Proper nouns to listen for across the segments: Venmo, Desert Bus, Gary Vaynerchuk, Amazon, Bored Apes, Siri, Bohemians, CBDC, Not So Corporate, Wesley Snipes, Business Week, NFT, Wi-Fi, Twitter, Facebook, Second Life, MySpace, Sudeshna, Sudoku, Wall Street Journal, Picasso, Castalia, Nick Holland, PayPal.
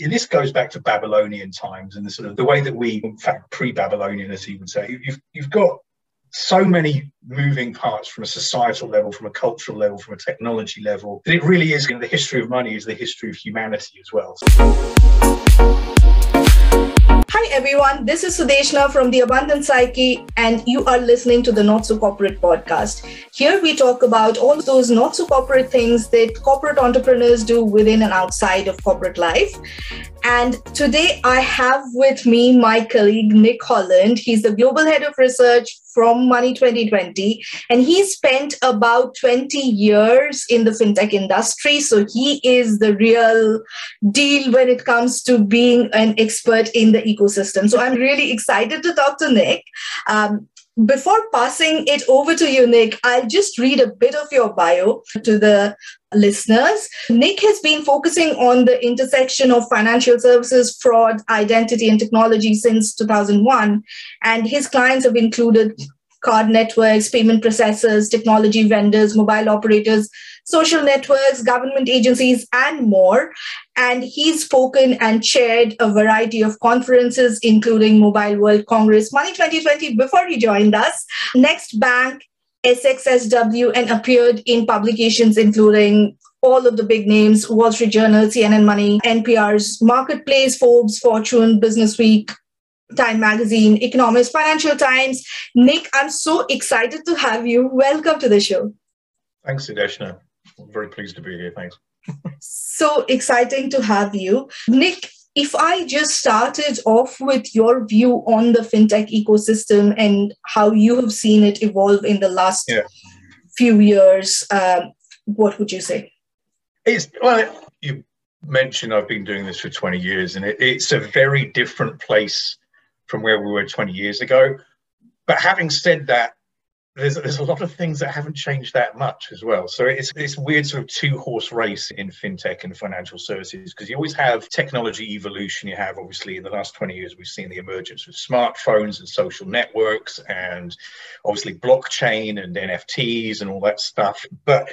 And this goes back to Babylonian times and the sort of the way that we, in fact, pre-Babylonian, as he would say, you've got so many moving parts from a societal level, from a cultural level, from a technology level, that it really is, you know, the history of money is the history of humanity as well. Hi everyone, this is Sudeshna from The Abundant Psyche and you are listening to the Not So Corporate podcast. Here we talk about all those not so corporate things that corporate entrepreneurs do within and outside of corporate life. And today I have with me my colleague Nick Holland. He's the Global Head of Research from Money 2020, and he spent about 20 years in the fintech industry. So he is the real deal when it comes to being an expert in the ecosystem. So I'm really excited to talk to Nick. Before passing it over to you, Nick, I'll just read a bit of your bio to the listeners. Nick has been focusing on the intersection of financial services, fraud, identity, and technology since 2001. And his clients have included card networks, payment processors, technology vendors, mobile operators, social networks, government agencies, and more. And he's spoken and chaired a variety of conferences, including Mobile World Congress, Money 2020, before he joined us, Next Bank, SXSW, and appeared in publications including all of the big names, Wall Street Journal, CNN Money, NPR's Marketplace, Forbes, Fortune, Business Week, Time Magazine, Economist, Financial Times. Nick, I'm so excited to have you. Welcome to the show. Thanks, Sudeshna. I'm very pleased to be here. Thanks. So exciting to have you. Nick, if I just started off with your view on the fintech ecosystem and how you have seen it evolve in the last few years, what would you say? Well, you mentioned I've been doing this for 20 years, and it's a very different place from where we were 20 years ago. But having said that, there's a lot of things that haven't changed that much as well. So it's this weird sort of two-horse race in fintech and financial services, because you always have technology evolution. You have, obviously, in the last 20 years, we've seen the emergence of smartphones and social networks and obviously blockchain and NFTs and all that stuff. But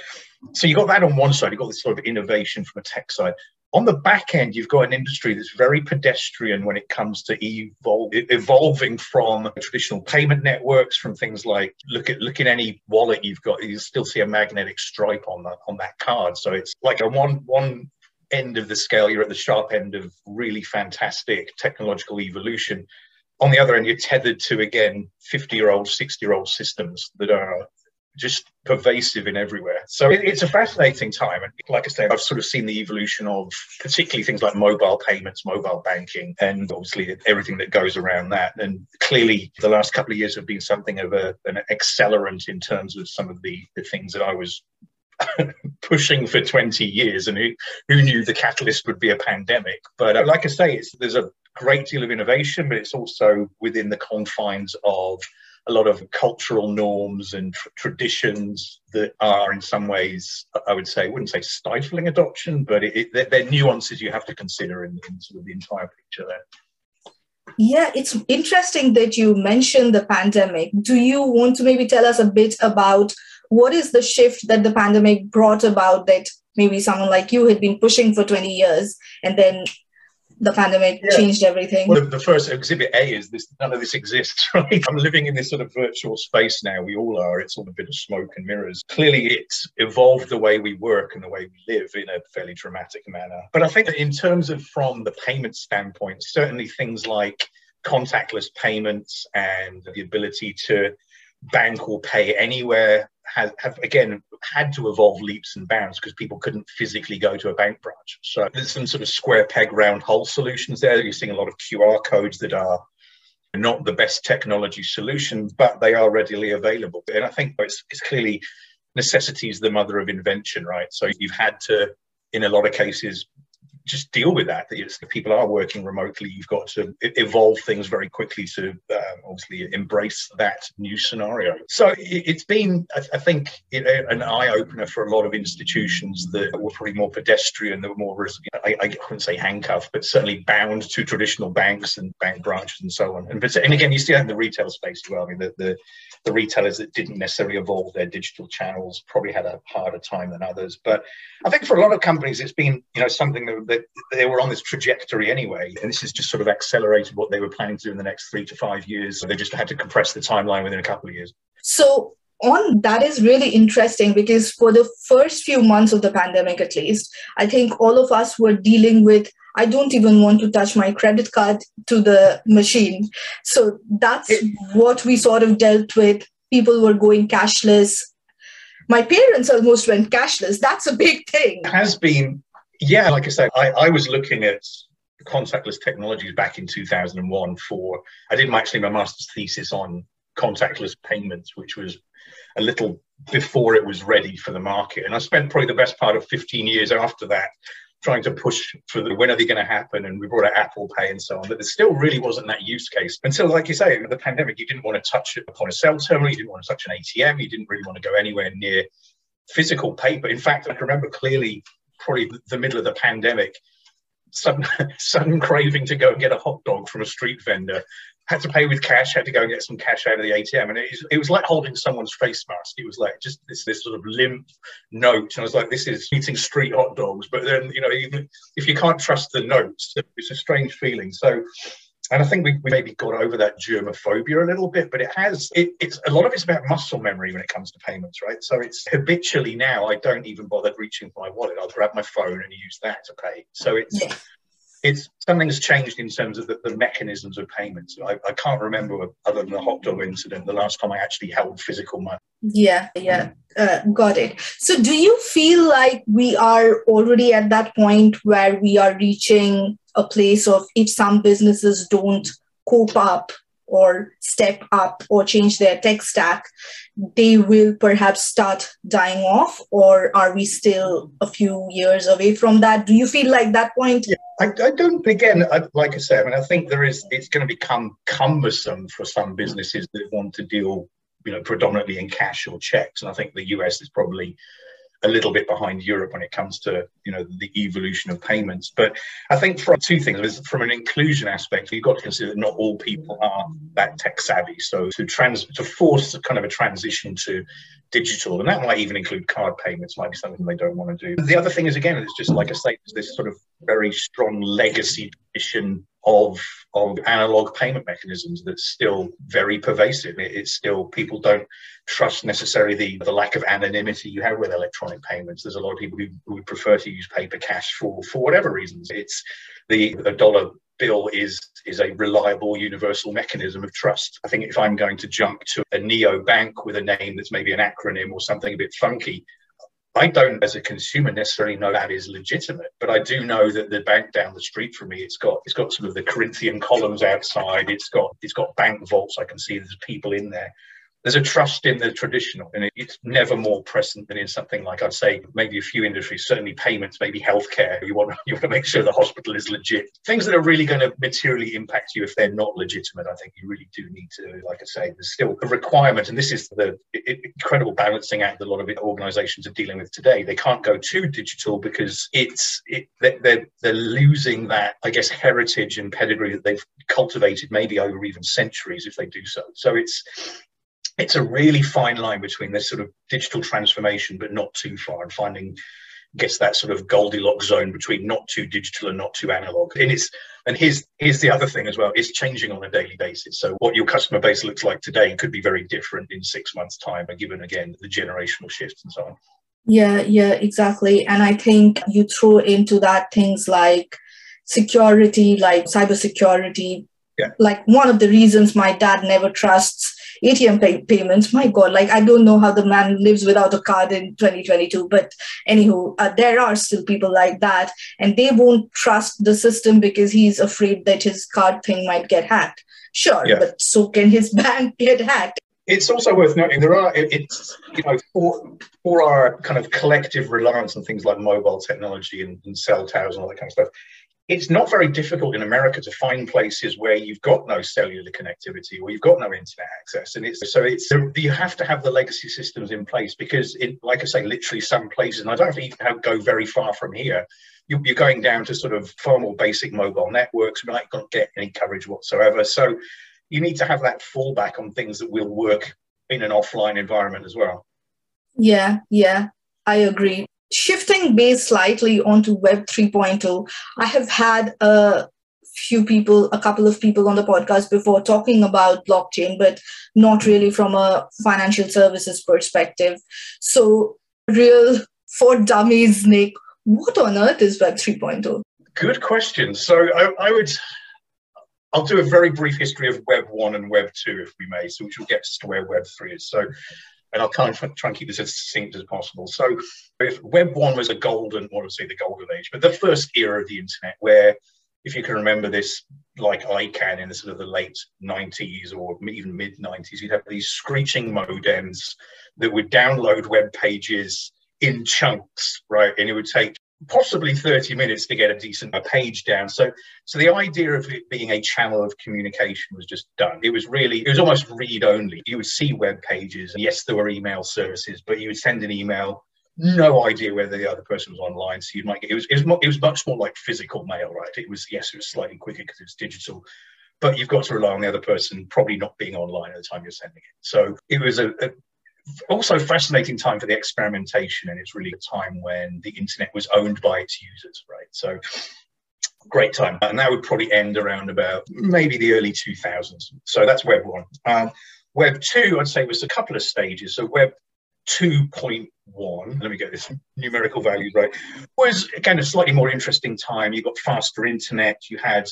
so you've got that on one side. You've got this sort of innovation from a tech side. On the back end, you've got an industry that's very pedestrian when it comes to evolving from traditional payment networks, from things like, look at any wallet you've got, you still see a magnetic stripe on that card. So it's like on one end of the scale, you're at the sharp end of really fantastic technological evolution. On the other end, you're tethered to, again, 50-year-old, 60-year-old systems that are just pervasive in everywhere. So it's a fascinating time. And like I said, I've sort of seen the evolution of particularly things like mobile payments, mobile banking, and obviously everything that goes around that. And clearly the last couple of years have been something of an accelerant in terms of some of the things that I was pushing for 20 years. And who knew the catalyst would be a pandemic? But like I say, there's a great deal of innovation, but it's also within the confines of a lot of cultural norms and traditions that are in some ways, I would say, I wouldn't say stifling adoption, but they're nuances you have to consider in sort of the entire picture there. Yeah, it's interesting that you mentioned the pandemic. Do you want to maybe tell us a bit about what is the shift that the pandemic brought about that maybe someone like you had been pushing for 20 years and then the pandemic changed everything? Well, the first exhibit A is this: none of this exists, right? I'm living in this sort of virtual space now. We all are. It's all a bit of smoke and mirrors. Clearly, it's evolved the way we work and the way we live in a fairly dramatic manner. But I think that in terms of from the payment standpoint, certainly things like contactless payments and the ability to bank or pay anywhere have again had to evolve leaps and bounds because people couldn't physically go to a bank branch. So there's some sort of square peg round hole solutions there. You're seeing a lot of QR codes that are not the best technology solution, but they are readily available. And I think it's clearly necessity is the mother of invention, right? So you've had to, in a lot of cases, just deal with that. If people are working remotely, you've got to evolve things very quickly to obviously embrace that new scenario. So it's been, I think, an eye-opener for a lot of institutions that were probably more pedestrian, that were more, I wouldn't say handcuffed, but certainly bound to traditional banks and bank branches and so on. And again, you see that in the retail space as well. I mean, the retailers that didn't necessarily evolve their digital channels probably had a harder time than others. But I think for a lot of companies, it's been something that they were on this trajectory anyway, and this has just sort of accelerated what they were planning to do in the next 3 to 5 years. So they just had to compress the timeline within a couple of years. So on that is really interesting, because for the first few months of the pandemic, at least, I think all of us were dealing with, I don't even want to touch my credit card to the machine. So that's what we sort of dealt with. People were going cashless. My parents almost went cashless. That's a big thing. It has been, yeah. Like I said, I was looking at contactless technologies back in 2001 for, I did my master's thesis on contactless payments, which was a little before it was ready for the market. And I spent probably the best part of 15 years after that trying to push for the, when are they going to happen? And we brought out Apple Pay and so on, but there still really wasn't that use case. Until, like you say, the pandemic, you didn't want to touch a point of sale terminal, you didn't want to touch an ATM, you didn't really want to go anywhere near physical paper. In fact, I can remember clearly probably the middle of the pandemic, sudden craving to go and get a hot dog from a street vendor. Had to pay with cash, had to go and get some cash out of the ATM. And it was like holding someone's face mask. It was like just this sort of limp note. And I was like, this is eating street hot dogs. But then, you know, even if you can't trust the notes, it's a strange feeling. So, and I think we maybe got over that germophobia a little bit, but it's a lot of it's about muscle memory when it comes to payments, right? So it's habitually now, I don't even bother reaching for my wallet. I'll grab my phone and use that to pay. So it's... Yeah. It's something's changed in terms of the mechanisms of payments. I can't remember, other than the hot dog incident, the last time I actually held physical money. Yeah, got it. So do you feel like we are already at that point where we are reaching a place of, if some businesses don't cope up or step up or change their tech stack, they will perhaps start dying off? Or are we still a few years away from that? Do you feel like that point? Yeah, I don't, again, like I said, I think it's going to become cumbersome for some businesses that want to deal, predominantly in cash or checks. And I think the US is probably a little bit behind Europe when it comes to, the evolution of payments. But I think from two things, from an inclusion aspect, you've got to consider that not all people are that tech savvy. So to force kind of a transition to digital, and that might even include card payments, might be something they don't want to do. The other thing is, again, it's just like I say, there's this sort of very strong legacy tradition of analog payment mechanisms that's still very pervasive. It's still, people don't trust necessarily the lack of anonymity you have with electronic payments. There's a lot of people who would prefer to use paper cash for whatever reasons. It's the dollar bill is a reliable universal mechanism of trust. I think if I'm going to jump to a neo bank with a name that's maybe an acronym or something a bit funky, I don't, as a consumer, necessarily know that is legitimate, but I do know that the bank down the street from me, it's got sort of the Corinthian columns outside. It's got bank vaults. I can see there's people in there. There's a trust in the traditional, and it's never more present than in something like, I'd say, maybe a few industries, certainly payments, maybe healthcare. You want to make sure the hospital is legit. Things that are really going to materially impact you if they're not legitimate, I think you really do need to, like I say, there's still a requirement, and this is the incredible balancing act that a lot of organisations are dealing with today. They can't go too digital because they're losing that, I guess, heritage and pedigree that they've cultivated maybe over even centuries if they do so. So it's a really fine line between this sort of digital transformation, but not too far, and finding, I guess, that sort of Goldilocks zone between not too digital and not too analog. And here's the other thing as well, it's changing on a daily basis. So what your customer base looks like today could be very different in 6 months' time, given, again, the generational shifts and so on. Yeah, exactly. And I think you throw into that things like security, like cybersecurity. Yeah. Like one of the reasons my dad never trusts ATM payments, my God, like I don't know how the man lives without a card in 2022. But anywho, there are still people like that, and they won't trust the system because he's afraid that his card thing might get hacked. Sure, yeah. But so can his bank get hacked? It's also worth noting there are, for our kind of collective reliance on things like mobile technology and cell towers and all that kind of stuff, it's not very difficult in America to find places where you've got no cellular connectivity or you've got no internet access. And you have to have the legacy systems in place because, like I say, literally some places, and I don't even have to go very far from here, you're going down to sort of far more basic mobile networks, but you can't get any coverage whatsoever. So you need to have that fallback on things that will work in an offline environment as well. Yeah, I agree. Shifting base slightly onto Web 3.0, I have had a couple of people on the podcast before talking about blockchain, but not really from a financial services perspective. So real for dummies, Nick, what on earth is Web 3.0? Good question. So I'll do a very brief history of Web 1 and Web 2, if we may, so which will get us to where Web 3 is. So, and I'll kind of try and keep this as succinct as possible. So if Web 1 was the golden age, but the first era of the internet, where, if you can remember this, like I can, in the sort of the late 90s or even mid 90s, you'd have these screeching modems that would download web pages in chunks, right? And it would take possibly 30 minutes to get a decent page down. So the idea of it being a channel of communication was just done. It was almost read only. You would see web pages. Yes, there were email services, but you would send an email, no idea whether the other person was online. So you might get, it was much more like physical mail, right? It was slightly quicker because it's digital, but you've got to rely on the other person probably not being online at the time you're sending it. So it was also fascinating time for the experimentation, and it's really a time when the internet was owned by its users, right? So great time. And that would probably end around about maybe the early 2000s. So that's Web 1. Web 2, I'd say, was a couple of stages. So Web 2.1, let me get this numerical value right, was again a slightly more interesting time. You got faster internet, you had,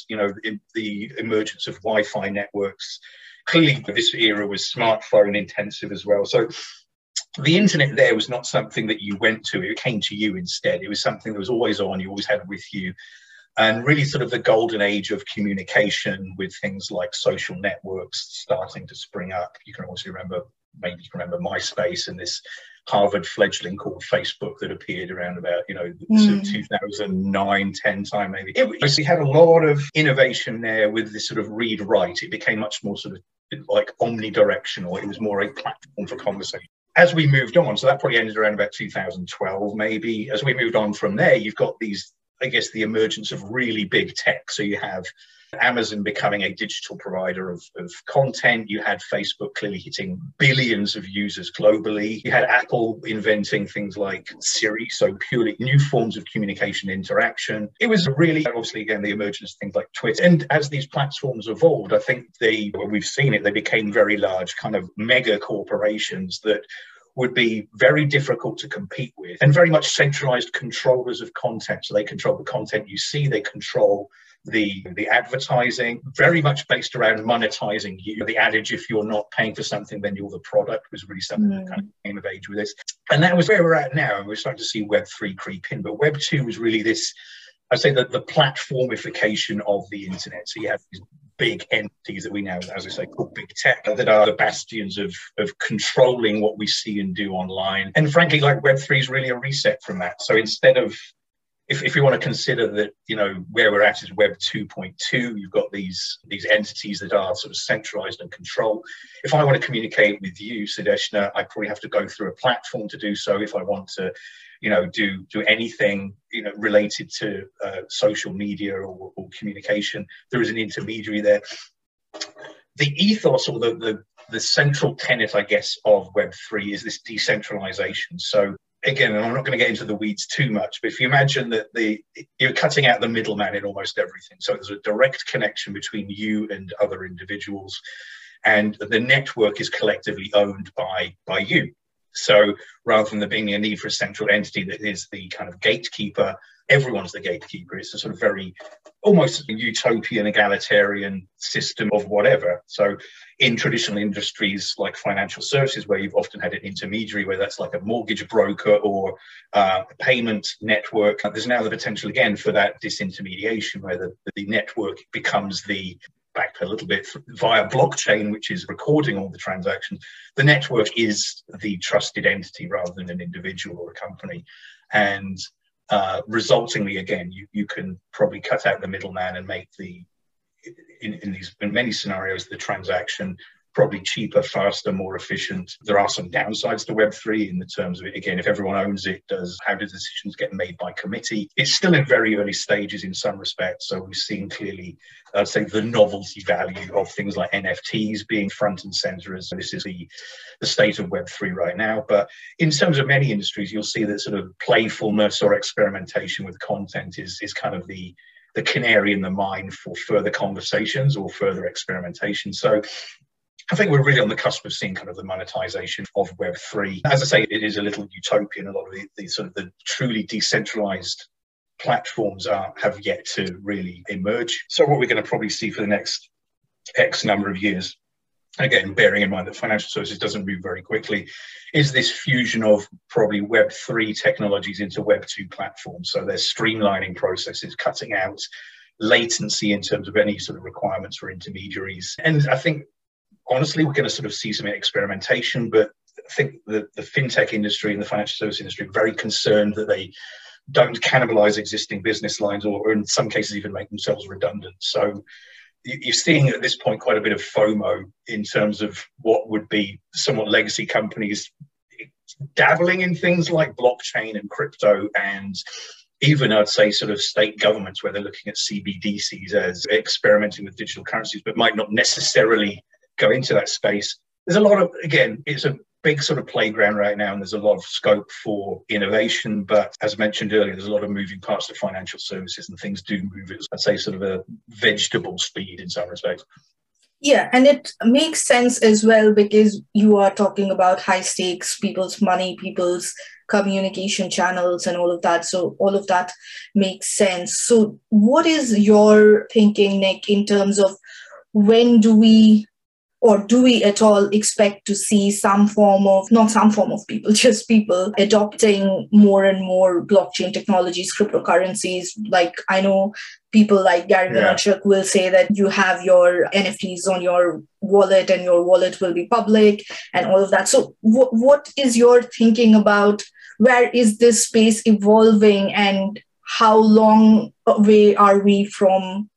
the emergence of Wi-Fi networks. Clearly, this era was smartphone intensive as well. So the internet there was not something that you went to, it came to you instead. It was something that was always on, you always had it with you. And really sort of the golden age of communication with things like social networks starting to spring up. You can remember MySpace and this Harvard fledgling called Facebook that appeared around about, 2009, 10 time maybe. It had a lot of innovation there with this sort of read-write. It became much more sort of like omnidirectional. It was more a platform for conversation. As we moved on, so that probably ended around about 2012 maybe. As we moved on from there, you've got these, I guess, the emergence of really big tech. So you have Amazon becoming a digital provider of content. You had Facebook clearly hitting billions of users globally. You had Apple inventing things like Siri, so purely new forms of communication interaction. It was really, obviously, again, the emergence of things like Twitter. And as these platforms evolved, I think we've seen it, they became very large kind of mega corporations that would be very difficult to compete with, and very much centralized controllers of content. So they control the content you see, they control the advertising, very much based around monetizing you. The adage, if you're not paying for something, then you're the product, was really something that kind of came of age with this. And that was where we're at now. We're starting to see Web 3 creep in, but Web 2 was really this, I'd say, the platformification of the internet. So you have these big entities that we now, as I say, call big tech, that are the bastions of controlling what we see and do online. And frankly, like Web 3 is really a reset from that. So instead of, if we want to consider that, where we're at is Web 2.2, you've got these entities that are sort of centralized and controlled. If I want to communicate with you, Sudeshna, I probably have to go through a platform to do so. If I want to, do anything, related to social media or communication, there is an intermediary there. The ethos or the central tenet, I guess, of Web 3 is this decentralization. So again, and I'm not going to get into the weeds too much, but if you imagine that you're cutting out the middleman in almost everything. So there's a direct connection between you and other individuals, and the network is collectively owned by you. So rather than there being a need for a central entity that is the kind of gatekeeper, everyone's the gatekeeper. It's a sort of very almost utopian, egalitarian system of whatever. So in traditional industries like financial services, where you've often had an intermediary, where that's like a mortgage broker or a payment network, there's now the potential again for that disintermediation, where the network becomes the, back a little bit, via blockchain, which is recording all the transactions, the network is the trusted entity rather than an individual or a company. And resultingly, again, you can probably cut out the middleman and make in many scenarios, the transaction probably cheaper, faster, more efficient. There are some downsides to Web3 in the terms of it. Again, if everyone owns it, how do decisions get made by committee? It's still in very early stages in some respects. So we've seen clearly, say, the novelty value of things like NFTs being front and center as this is the state of Web3 right now. But in terms of many industries, you'll see that sort of playfulness or experimentation with content is kind of the canary in the mine for further conversations or further experimentation. So I think we're really on the cusp of seeing kind of the monetization of Web3. As I say, it is a little utopian. A lot of the sort of the truly decentralized platforms have yet to really emerge. So what we're going to probably see for the next X number of years, again, bearing in mind that financial services doesn't move very quickly, is this fusion of probably Web3 technologies into Web2 platforms. So they're streamlining processes, cutting out latency in terms of any sort of requirements for intermediaries. And I think, honestly, we're going to sort of see some experimentation, but I think the fintech industry and the financial services industry are very concerned that they don't cannibalize existing business lines or in some cases even make themselves redundant. So you're seeing at this point quite a bit of FOMO in terms of what would be somewhat legacy companies dabbling in things like blockchain and crypto, and even I'd say sort of state governments where they're looking at CBDCs as experimenting with digital currencies, but might not necessarily go into that space. There's a lot of, again, it's a big sort of playground right now, and there's a lot of scope for innovation. But as mentioned earlier, there's a lot of moving parts to financial services, and things do move at, I'd say, sort of a vegetable speed in some respects. Yeah, and it makes sense as well, because you are talking about high stakes, people's money, people's communication channels and all of that. So all of that makes sense. So what is your thinking, Nick, in terms of when do we, or do we at all expect to see some form of, not some form of people, just people adopting more and more blockchain technologies, cryptocurrencies? Like I know people like Gary Vaynerchuk will say that you have your NFTs on your wallet and your wallet will be public and all of that. So what is your thinking about where is this space evolving and how long away are we from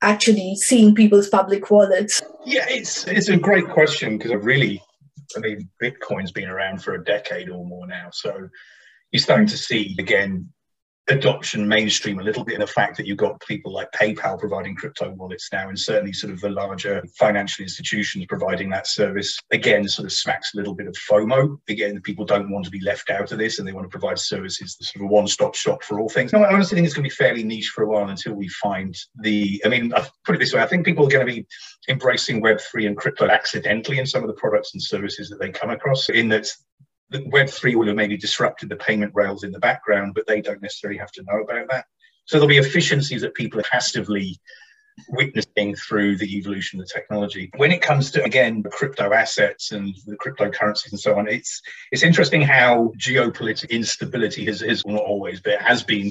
actually seeing people's public wallets? Yeah, it's a great question, because really, I mean, Bitcoin's been around for a decade or more now. So you're starting to see, again, adoption mainstream a little bit, in the fact that you've got people like PayPal providing crypto wallets now, and certainly sort of the larger financial institutions providing that service. Again, sort of smacks a little bit of FOMO. Again, people don't want to be left out of this, and they want to provide services, the sort of one-stop shop for all things. No, I honestly think it's going to be fairly niche for a while until we find the, I mean, I'll put it this way, I think people are going to be embracing Web3 and crypto accidentally in some of the products and services that they come across, in that Web3 will have maybe disrupted the payment rails in the background, but they don't necessarily have to know about that. So there'll be efficiencies that people are passively witnessing through the evolution of the technology. When it comes to, again, crypto assets and the cryptocurrencies and so on, it's interesting how geopolitical instability has not always, but has been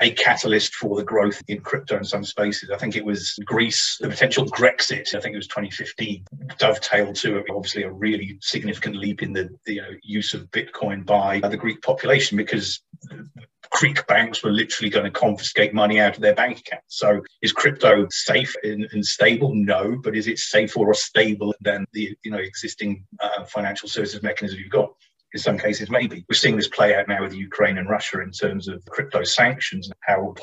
a catalyst for the growth in crypto in some spaces. I think it was Greece, the potential Grexit, I think it was 2015, dovetailed to obviously a really significant leap in the use of Bitcoin by the Greek population, because Greek banks were literally going to confiscate money out of their bank accounts. So is crypto safe and stable? No, but is it safer or stable than the existing financial services mechanism you've got? In some cases, maybe. We're seeing this play out now with Ukraine and Russia in terms of crypto sanctions, and how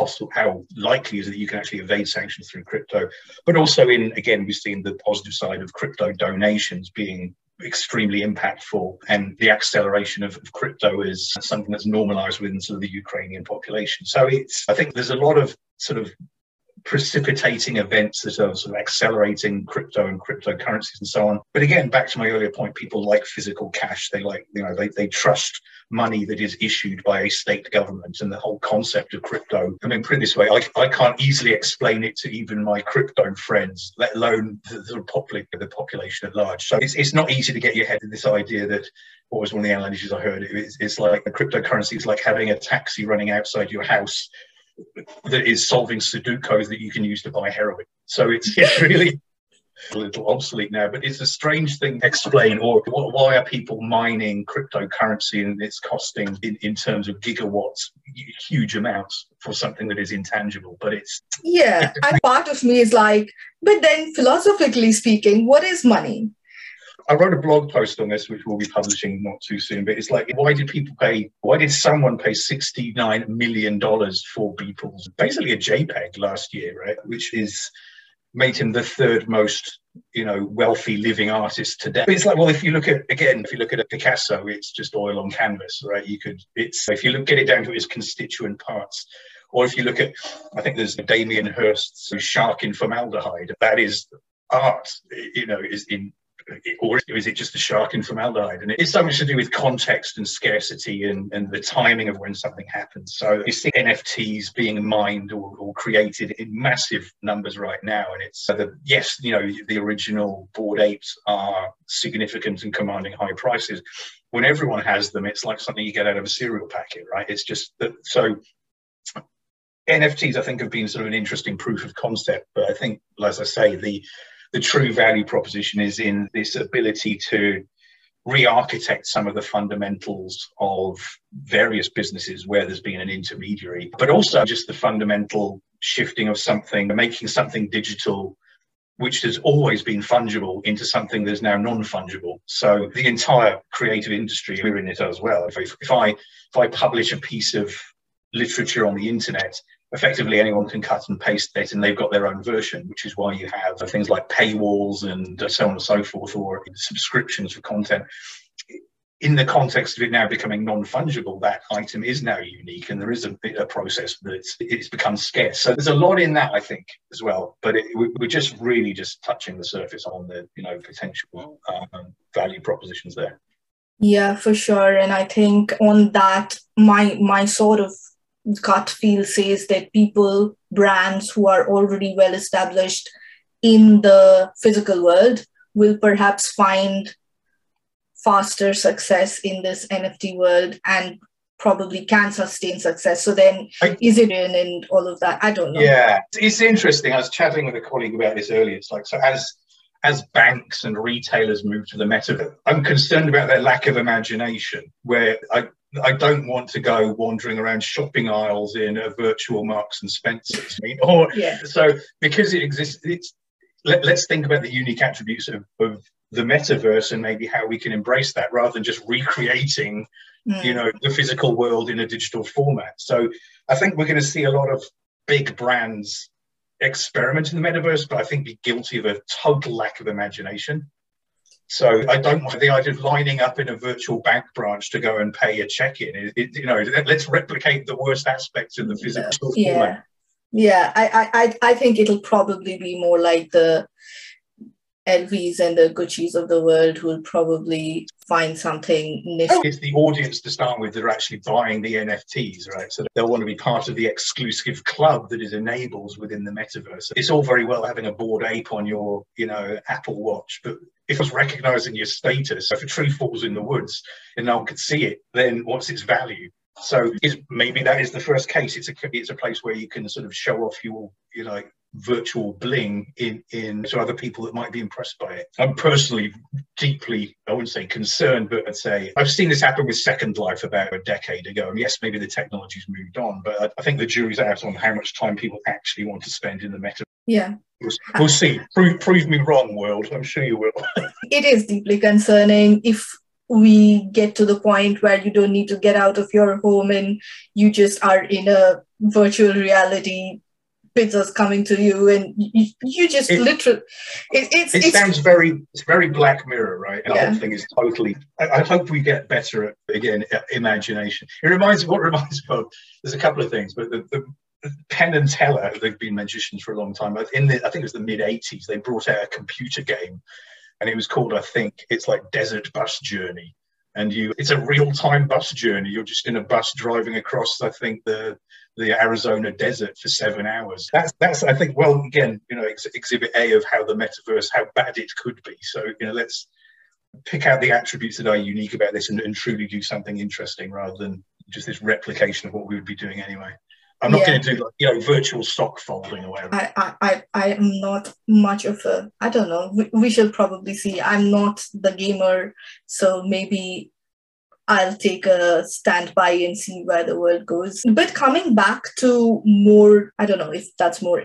likely is it that you can actually evade sanctions through crypto. But also again, we've seen the positive side of crypto donations being extremely impactful, and the acceleration of crypto is something that's normalized within sort of the Ukrainian population. So I think there's a lot of sort of precipitating events that are sort of accelerating crypto and cryptocurrencies and so on. But again, back to my earlier point, people like physical cash. They like, they trust money that is issued by a state government, and the whole concept of crypto. I mean, put it this way, I can't easily explain it to even my crypto friends, let alone the population at large. So it's not easy to get your head in this idea that, what was one of the analogies I heard? It's like a cryptocurrency is like having a taxi running outside your house that is solving Sudokus that you can use to buy heroin. So it's really a little obsolete now, but it's a strange thing to explain. Or why are people mining cryptocurrency and it's costing, in terms of gigawatts, huge amounts for something that is intangible? But it's... Yeah, and part of me is like, but then philosophically speaking, what is money? I wrote a blog post on this, which we'll be publishing not too soon, but it's like, why did someone pay $69 million for Beeple's, basically a JPEG last year, right? Which is, made him the third most, wealthy living artist today. But it's like, well, if you look at a Picasso, it's just oil on canvas, right? If you look, get it down to its constituent parts. Or if you look at, I think there's Damien Hirst's Shark in Formaldehyde, that is art, or is it just a shark in formaldehyde? And it's so much to do with context and scarcity and the timing of when something happens. So you see NFTs being mined or created in massive numbers right now. And it's, the original Bored Apes are significant and commanding high prices. When everyone has them, it's like something you get out of a cereal packet, right? It's just that. So NFTs, I think, have been sort of an interesting proof of concept. But I think, as I say, the true value proposition is in this ability to re-architect some of the fundamentals of various businesses where there's been an intermediary, but also just the fundamental shifting of something, making something digital, which has always been fungible, into something that is now non-fungible. So the entire creative industry, we're in it as well. If I publish a piece of literature on the internet, effectively anyone can cut and paste that, and they've got their own version, which is why you have things like paywalls and so on and so forth, or subscriptions for content. In the context of it now becoming non-fungible, that item is now unique, and there is a process that it's become scarce. So there's a lot in that, I think, as well. But we're just really just touching the surface on the potential value propositions there. Yeah, for sure. And I think on that, my sort of gut feel says that people, brands who are already well established in the physical world will perhaps find faster success in this NFT world and probably can sustain success. So then is it in and all of that? I don't know. Yeah, it's interesting. I was chatting with a colleague about this earlier. It's like, so as banks and retailers move to the metaverse, I'm concerned about their lack of imagination, where I don't want to go wandering around shopping aisles in a virtual Marks and Spencer. So because it exists, let's think about the unique attributes of the metaverse and maybe how we can embrace that rather than just recreating, the physical world in a digital format. So I think we're going to see a lot of big brands experiment in the metaverse, but I think be guilty of a total lack of imagination. So I don't want the idea of lining up in a virtual bank branch to go and pay a check-in. Let's replicate the worst aspects of the physical. Yeah, format. Yeah. I think it'll probably be more like the LVs and the Gucci's of the world, who will probably find something niche. It's the audience to start with that are actually buying the NFTs, right? So they'll want to be part of the exclusive club that is enabled within the metaverse. It's all very well having a Bored Ape on your, Apple Watch, but if it's recognising your status, if a tree falls in the woods and no one could see it, then what's its value? So maybe that is the first case. It's a place where you can sort of show off your, virtual bling to other people that might be impressed by it. I'm personally deeply, I wouldn't say concerned, but I'd say I've seen this happen with Second Life about a decade ago. And yes, maybe the technology's moved on, but I think the jury's out on how much time people actually want to spend in the metaverse. Yeah. We'll see. Prove me wrong, world. I'm sure you will. It is deeply concerning if we get to the point where you don't need to get out of your home and you just are in a virtual reality, pizzas coming to you, and you just literally... It sounds very... It's very Black Mirror, right? And the whole thing is totally... I hope we get better at imagination. It reminds me of... There's a couple of things, but the Penn and Teller, they've been magicians for a long time. But I think it was the mid-80s, they brought out a computer game, and it was called, it's like Desert Bus Journey. And it's a real-time bus journey. You're just in a bus driving across, the Arizona desert for 7 hours. That's I think, well, again, exhibit A of how the metaverse, how bad it could be. So, let's pick out the attributes that are unique about this and truly do something interesting rather than just this replication of what we would be doing anyway. I'm not going to do, like, you know, virtual stock folding or whatever. I am not much of a, I don't know, we shall probably see. I'm not the gamer, so maybe I'll take a standby and see where the world goes. But coming back to more, I don't know if that's more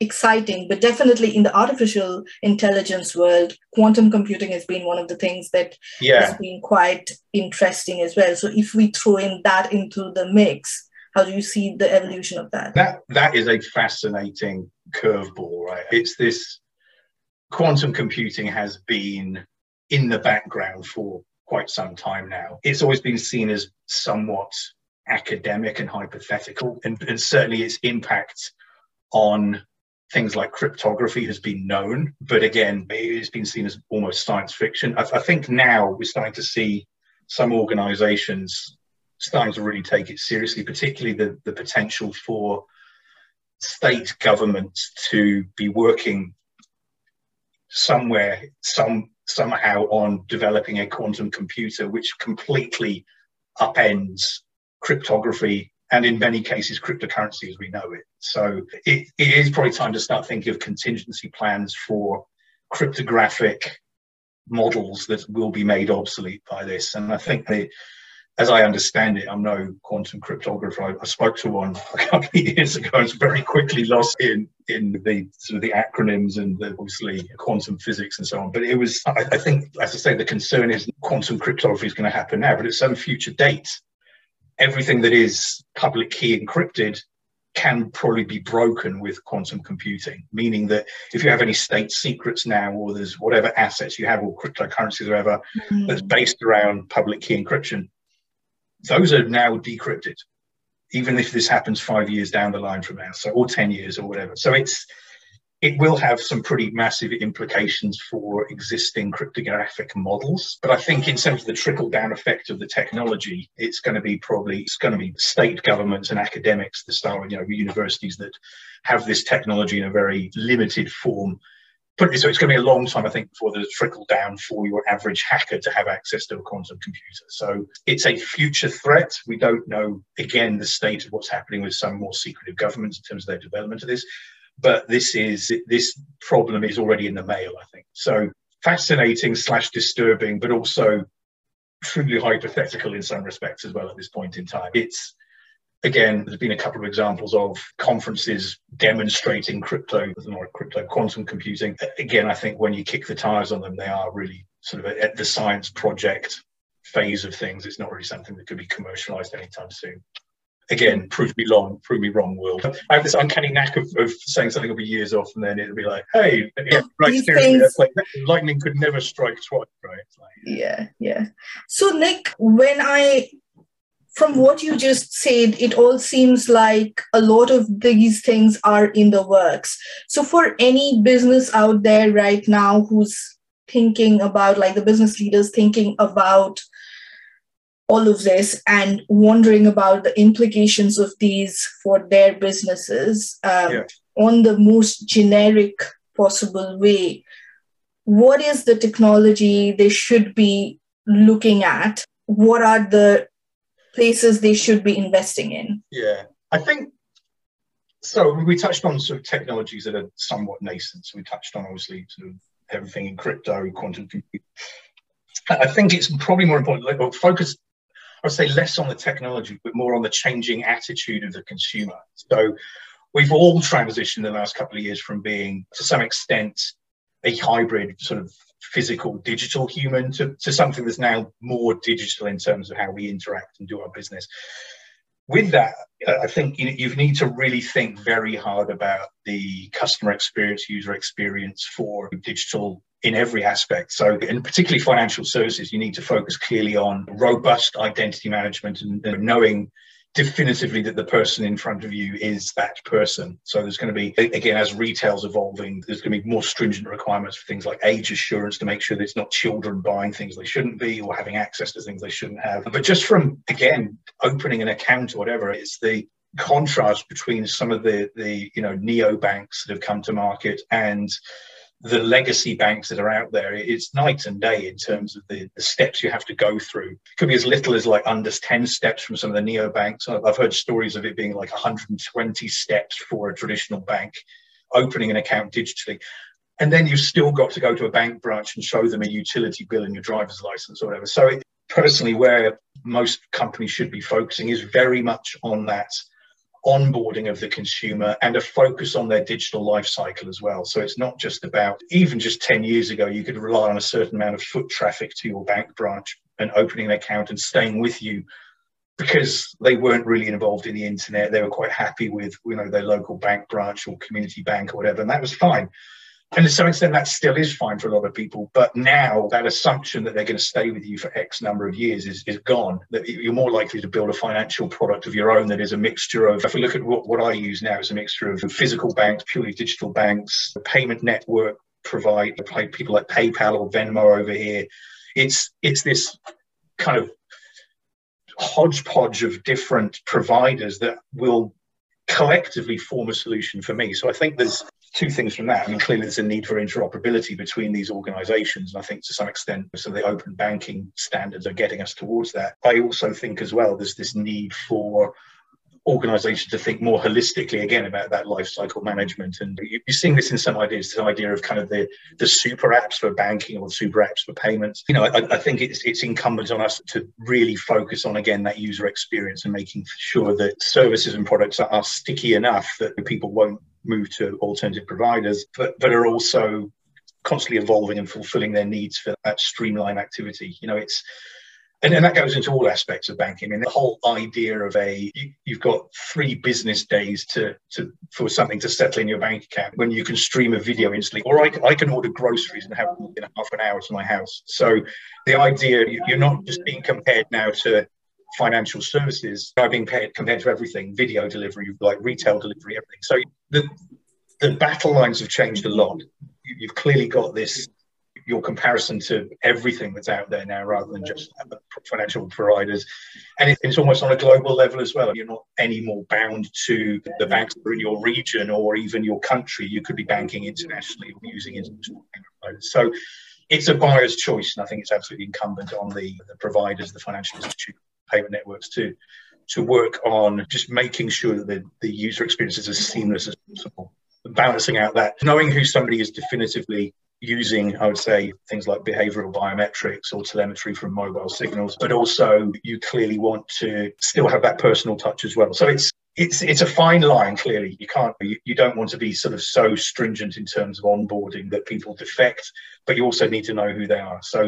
exciting, but definitely in the artificial intelligence world, quantum computing has been one of the things that has been quite interesting as well. So if we throw in that into the mix, how do you see the evolution of that? That is a fascinating curveball, right? It's this, quantum computing has been in the background for quite some time now. It's always been seen as somewhat academic and hypothetical, and certainly its impact on things like cryptography has been known, but again, it's been seen as almost science fiction. I think now we're starting to see some organizations starting to really take it seriously, particularly the potential for state governments to be working somewhere, somehow on developing a quantum computer, which completely upends cryptography and in many cases cryptocurrency as we know it. So it is probably time to start thinking of contingency plans for cryptographic models that will be made obsolete by this. And I think that, as I understand it, I'm no quantum cryptographer. I spoke to one a couple of years ago. I was very quickly lost in the sort of the acronyms and the, obviously quantum physics and so on. But it was, I think, as I say, the concern is quantum cryptography is going to happen now, but at some future date, everything that is public key encrypted can probably be broken with quantum computing, meaning that if you have any state secrets now, or there's whatever assets you have, or cryptocurrencies or whatever, that's based around public key encryption, those are now decrypted, even if this happens 5 years down the line from now, so, or 10 years or whatever. So it will have some pretty massive implications for existing cryptographic models. But I think in terms of the trickle-down effect of the technology, it's going to be state governments and academics, the style, you know, universities that have this technology in a very limited form. Put it this way, it's going to be a long time, I think, before there's a trickle down for your average hacker to have access to a quantum computer. So it's a future threat. We don't know, again, the state of what's happening with some more secretive governments in terms of their development of this. But this problem is already in the mail, I think. So fascinating / disturbing, but also truly hypothetical in some respects as well at this point in time. It's, again, there's been a couple of examples of conferences demonstrating quantum computing. Again, I think when you kick the tires on them, they are really sort of at the science project phase of things. It's not really something that could be commercialized anytime soon. Again, prove me wrong, world. I have this uncanny knack of saying something will be years off, and then it'll be like, hey, right, things... like, lightning could never strike twice, right? Like, yeah. So, Nick, from what you just said, it all seems like a lot of these things are in the works. So for any business out there right now who's thinking about, like the business leaders thinking about all of this and wondering about the implications of these for their businesses on the most generic possible way, what is the technology they should be looking at? What are the places they should be investing in? Yeah, I think so. We touched on sort of technologies that are somewhat nascent. So we touched on obviously sort of everything in crypto, quantum computing. I think it's probably more important, like, focus, I would say, less on the technology, but more on the changing attitude of the consumer. So we've all transitioned the last couple of years from being, to some extent, a hybrid sort of physical digital human to something that's now more digital in terms of how we interact and do our business. With that, I think you need to really think very hard about the customer experience, user experience for digital in every aspect. So, and particularly financial services, you need to focus clearly on robust identity management and knowing definitively that the person in front of you is that person. So there's going to be, again, as retail's evolving, there's going to be more stringent requirements for things like age assurance to make sure that it's not children buying things they shouldn't be or having access to things they shouldn't have. But just from, again, opening an account or whatever, it's the contrast between some of the you know, neobanks that have come to market and the legacy banks that are out there, it's night and day in terms of the steps you have to go through. It could be as little as like under 10 steps from some of the neobanks. I've heard stories of it being like 120 steps for a traditional bank, opening an account digitally. And then you've still got to go to a bank branch and show them a utility bill and your driver's license or whatever. So it, personally, where most companies should be focusing is very much on that onboarding of the consumer and a focus on their digital life cycle as well. So it's not just about, even just 10 years ago, you could rely on a certain amount of foot traffic to your bank branch and opening an account and staying with you because they weren't really involved in the internet. They were quite happy with, you know, their local bank branch or community bank or whatever, and that was fine. And to some extent, that still is fine for a lot of people. But now that assumption that they're going to stay with you for X number of years is gone. That you're more likely to build a financial product of your own that is a mixture of, if we look at what I use now, is a mixture of physical banks, purely digital banks, the payment network provide people like PayPal or Venmo over here. It's this kind of hodgepodge of different providers that will collectively form a solution for me. So I think there's two things from that. I mean, clearly there's a need for interoperability between these organizations, and I think to some extent so the open banking standards are getting us towards that. I also think as well there's this need for organizations to think more holistically again about that life cycle management, and you're seeing this in some ideas, this idea of kind of the super apps for banking or the super apps for payments. You know, I think it's incumbent on us to really focus on again that user experience and making sure that services and products are sticky enough that people won't move to alternative providers, but are also constantly evolving and fulfilling their needs for that streamlined activity. You know, it's And that goes into all aspects of banking. I mean, the whole idea of you've got 3 business days for something to settle in your bank account when you can stream a video instantly. Or I can order groceries and have them in half an hour to my house. So the idea, you're not just being compared now to financial services, you're being compared to everything, video delivery, like retail delivery, everything. So the battle lines have changed a lot. You've clearly got this, your comparison to everything that's out there now rather than just financial providers. And it's almost on a global level as well. You're not any more bound to the banks that are in your region or even your country. You could be banking internationally or using international providers. So it's a buyer's choice, and I think it's absolutely incumbent on the providers, the financial institutions, payment networks to work on just making sure that the user experience is as seamless as possible, balancing out that, knowing who somebody is definitively using, I would say, things like behavioral biometrics or telemetry from mobile signals, but also you clearly want to still have that personal touch as well. So it's a fine line, clearly. You don't want to be sort of so stringent in terms of onboarding that people defect, but you also need to know who they are. So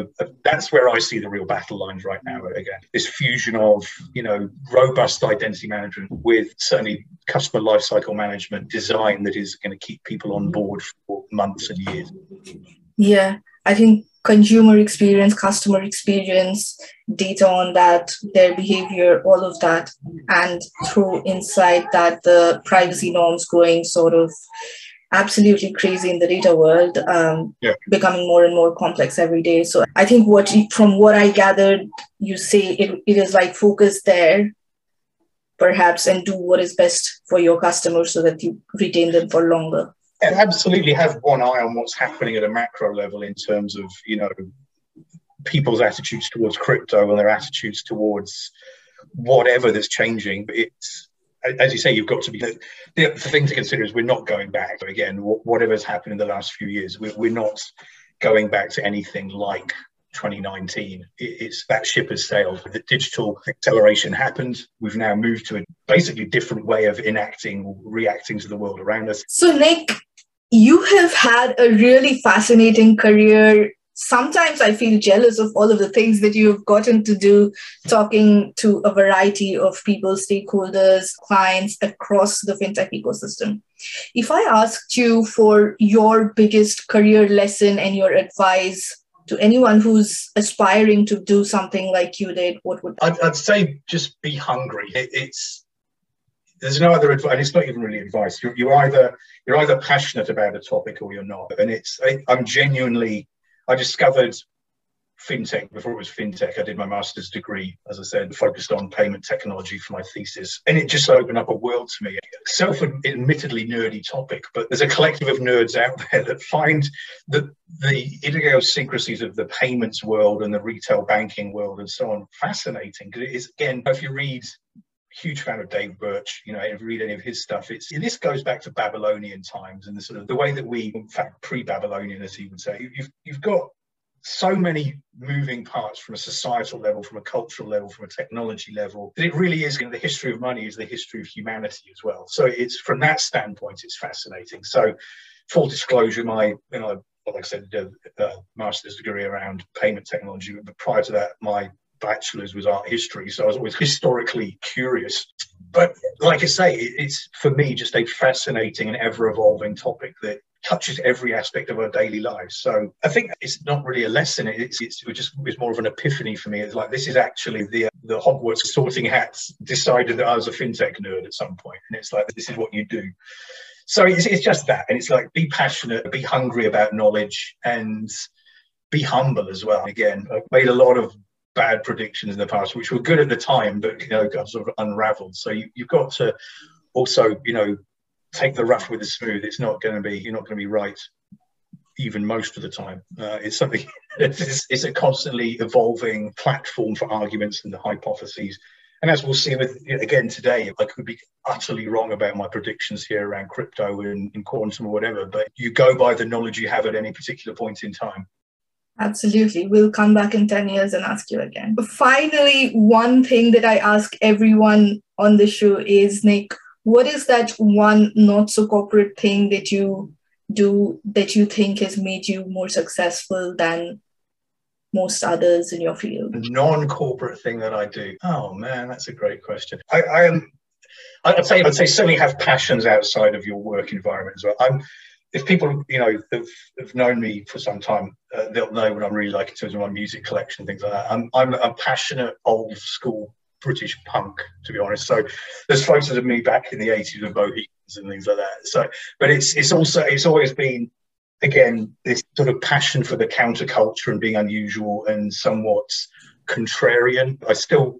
that's where I see the real battle lines right now. Again, this fusion of, you know, robust identity management with certainly customer lifecycle management design that is going to keep people on board for months and years. Yeah, I think consumer experience, customer experience, data on that, their behavior, all of that, and through insight that the privacy norms going sort of absolutely crazy in the data world, becoming more and more complex every day. So I think from what I gathered, you say it is like focus there, perhaps, and do what is best for your customers so that you retain them for longer. And absolutely have one eye on what's happening at a macro level in terms of, you know, people's attitudes towards crypto and their attitudes towards whatever that's changing. It's, as you say, you've got to be, the thing to consider is we're not going back. Again, whatever's happened in the last few years, we're not going back to anything like 2019. It's that ship has sailed. The digital acceleration happened. We've now moved to a basically different way of enacting or reacting to the world around us. So Nick, you have had a really fascinating career. Sometimes I feel jealous of all of the things that you've gotten to do, talking to a variety of people, stakeholders, clients across the fintech ecosystem. If I asked you for your biggest career lesson and your advice to anyone who's aspiring to do something like you did, what would that be? I'd say just be hungry. There's no other advice. It's not even really advice. You're either passionate about a topic or you're not. And I discovered fintech before it was fintech. I did my master's degree, as I said, focused on payment technology for my thesis, and it just opened up a world to me. Self-admittedly nerdy topic, but there's a collective of nerds out there that find that the idiosyncrasies of the payments world and the retail banking world and so on fascinating, because it is, again, if you read, huge fan of Dave Birch, you know, if you read any of his stuff, this goes back to Babylonian times and the sort of the way that we, in fact, pre-Babylonian, as he would say, you've got so many moving parts from a societal level, from a cultural level, from a technology level, that it really is, you know, the history of money is the history of humanity as well. So it's, from that standpoint, it's fascinating. So full disclosure, like I said, master's degree around payment technology, but prior to that, my bachelor's was art history, so I was always historically curious. But like I say, it's for me just a fascinating and ever-evolving topic that touches every aspect of our daily lives. So I think it's not really a lesson, it's more of an epiphany for me. It's like, this is actually the Hogwarts sorting hats decided that I was a fintech nerd at some point, and it's like, this is what you do. So it's just that, and it's like, be passionate, be hungry about knowledge, and be humble as well. Again, I've made a lot of bad predictions in the past, which were good at the time, but, you know, got sort of unraveled. So you've got to also, you know, take the rough with the smooth. It's not going to be, you're not going to be right even most of the time. It's something, it's a constantly evolving platform for arguments and the hypotheses. And as we'll see with, again, today, I could be utterly wrong about my predictions here around crypto and quantum or whatever, but you go by the knowledge you have at any particular point in time. Absolutely. We'll come back in 10 years and ask you again. Finally, one thing that I ask everyone on the show is, Nick, what is that one not so corporate thing that you do that you think has made you more successful than most others in your field? Non-corporate thing that I do. Oh, man, that's a great question. I'd say certainly have passions outside of your work environment as well. If people, you know, have known me for some time, they'll know what I'm really like in terms of my music collection and things like that. I'm a passionate old school British punk, to be honest. So there's photos of me back in the 80s with Bohemians and things like that. So, but it's always been, again, this sort of passion for the counterculture and being unusual and somewhat contrarian. I still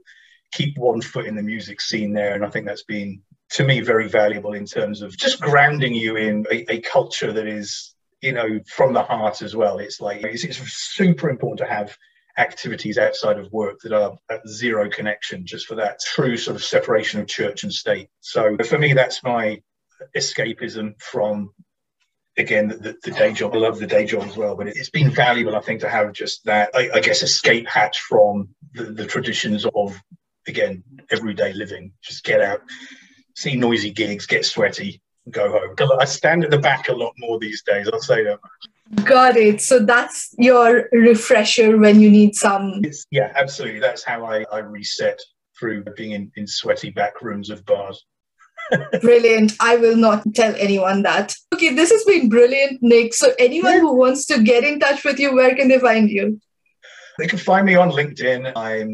keep one foot in the music scene there, and I think that's been, to me, very valuable in terms of just grounding you in a culture that is, you know, from the heart as well. It's like, it's super important to have activities outside of work that are at zero connection, just for that true sort of separation of church and state. So for me, that's my escapism from, again, the day job. I love the day job as well, but it's been valuable, I think, to have just that, I guess, escape hatch from the traditions of, again, everyday living. Just get out, see noisy gigs, get sweaty, go home. I stand at the back a lot more these days, I'll say that much. Got it. So that's your refresher when you need some... Yeah, absolutely. That's how I reset, through being in sweaty back rooms of bars. Brilliant. I will not tell anyone that. Okay, this has been brilliant, Nick. So anyone who wants to get in touch with you, where can they find you? They can find me on LinkedIn. I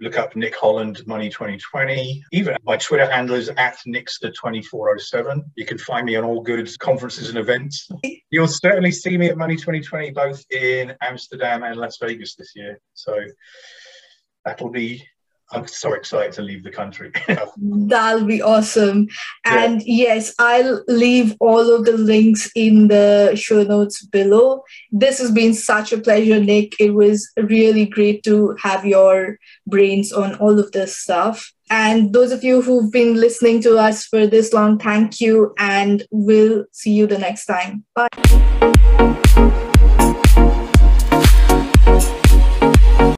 look up Nick Holland, Money 2020. Even my Twitter handle is @Nickster2407. You can find me on all good conferences and events. You'll certainly see me at Money 2020, both in Amsterdam and Las Vegas this year. So that'll be... I'm so excited to leave the country. That'll be awesome. And yes, I'll leave all of the links in the show notes below. This has been such a pleasure, Nick. It was really great to have your brains on all of this stuff. And those of you who've been listening to us for this long, thank you. And we'll see you the next time. Bye.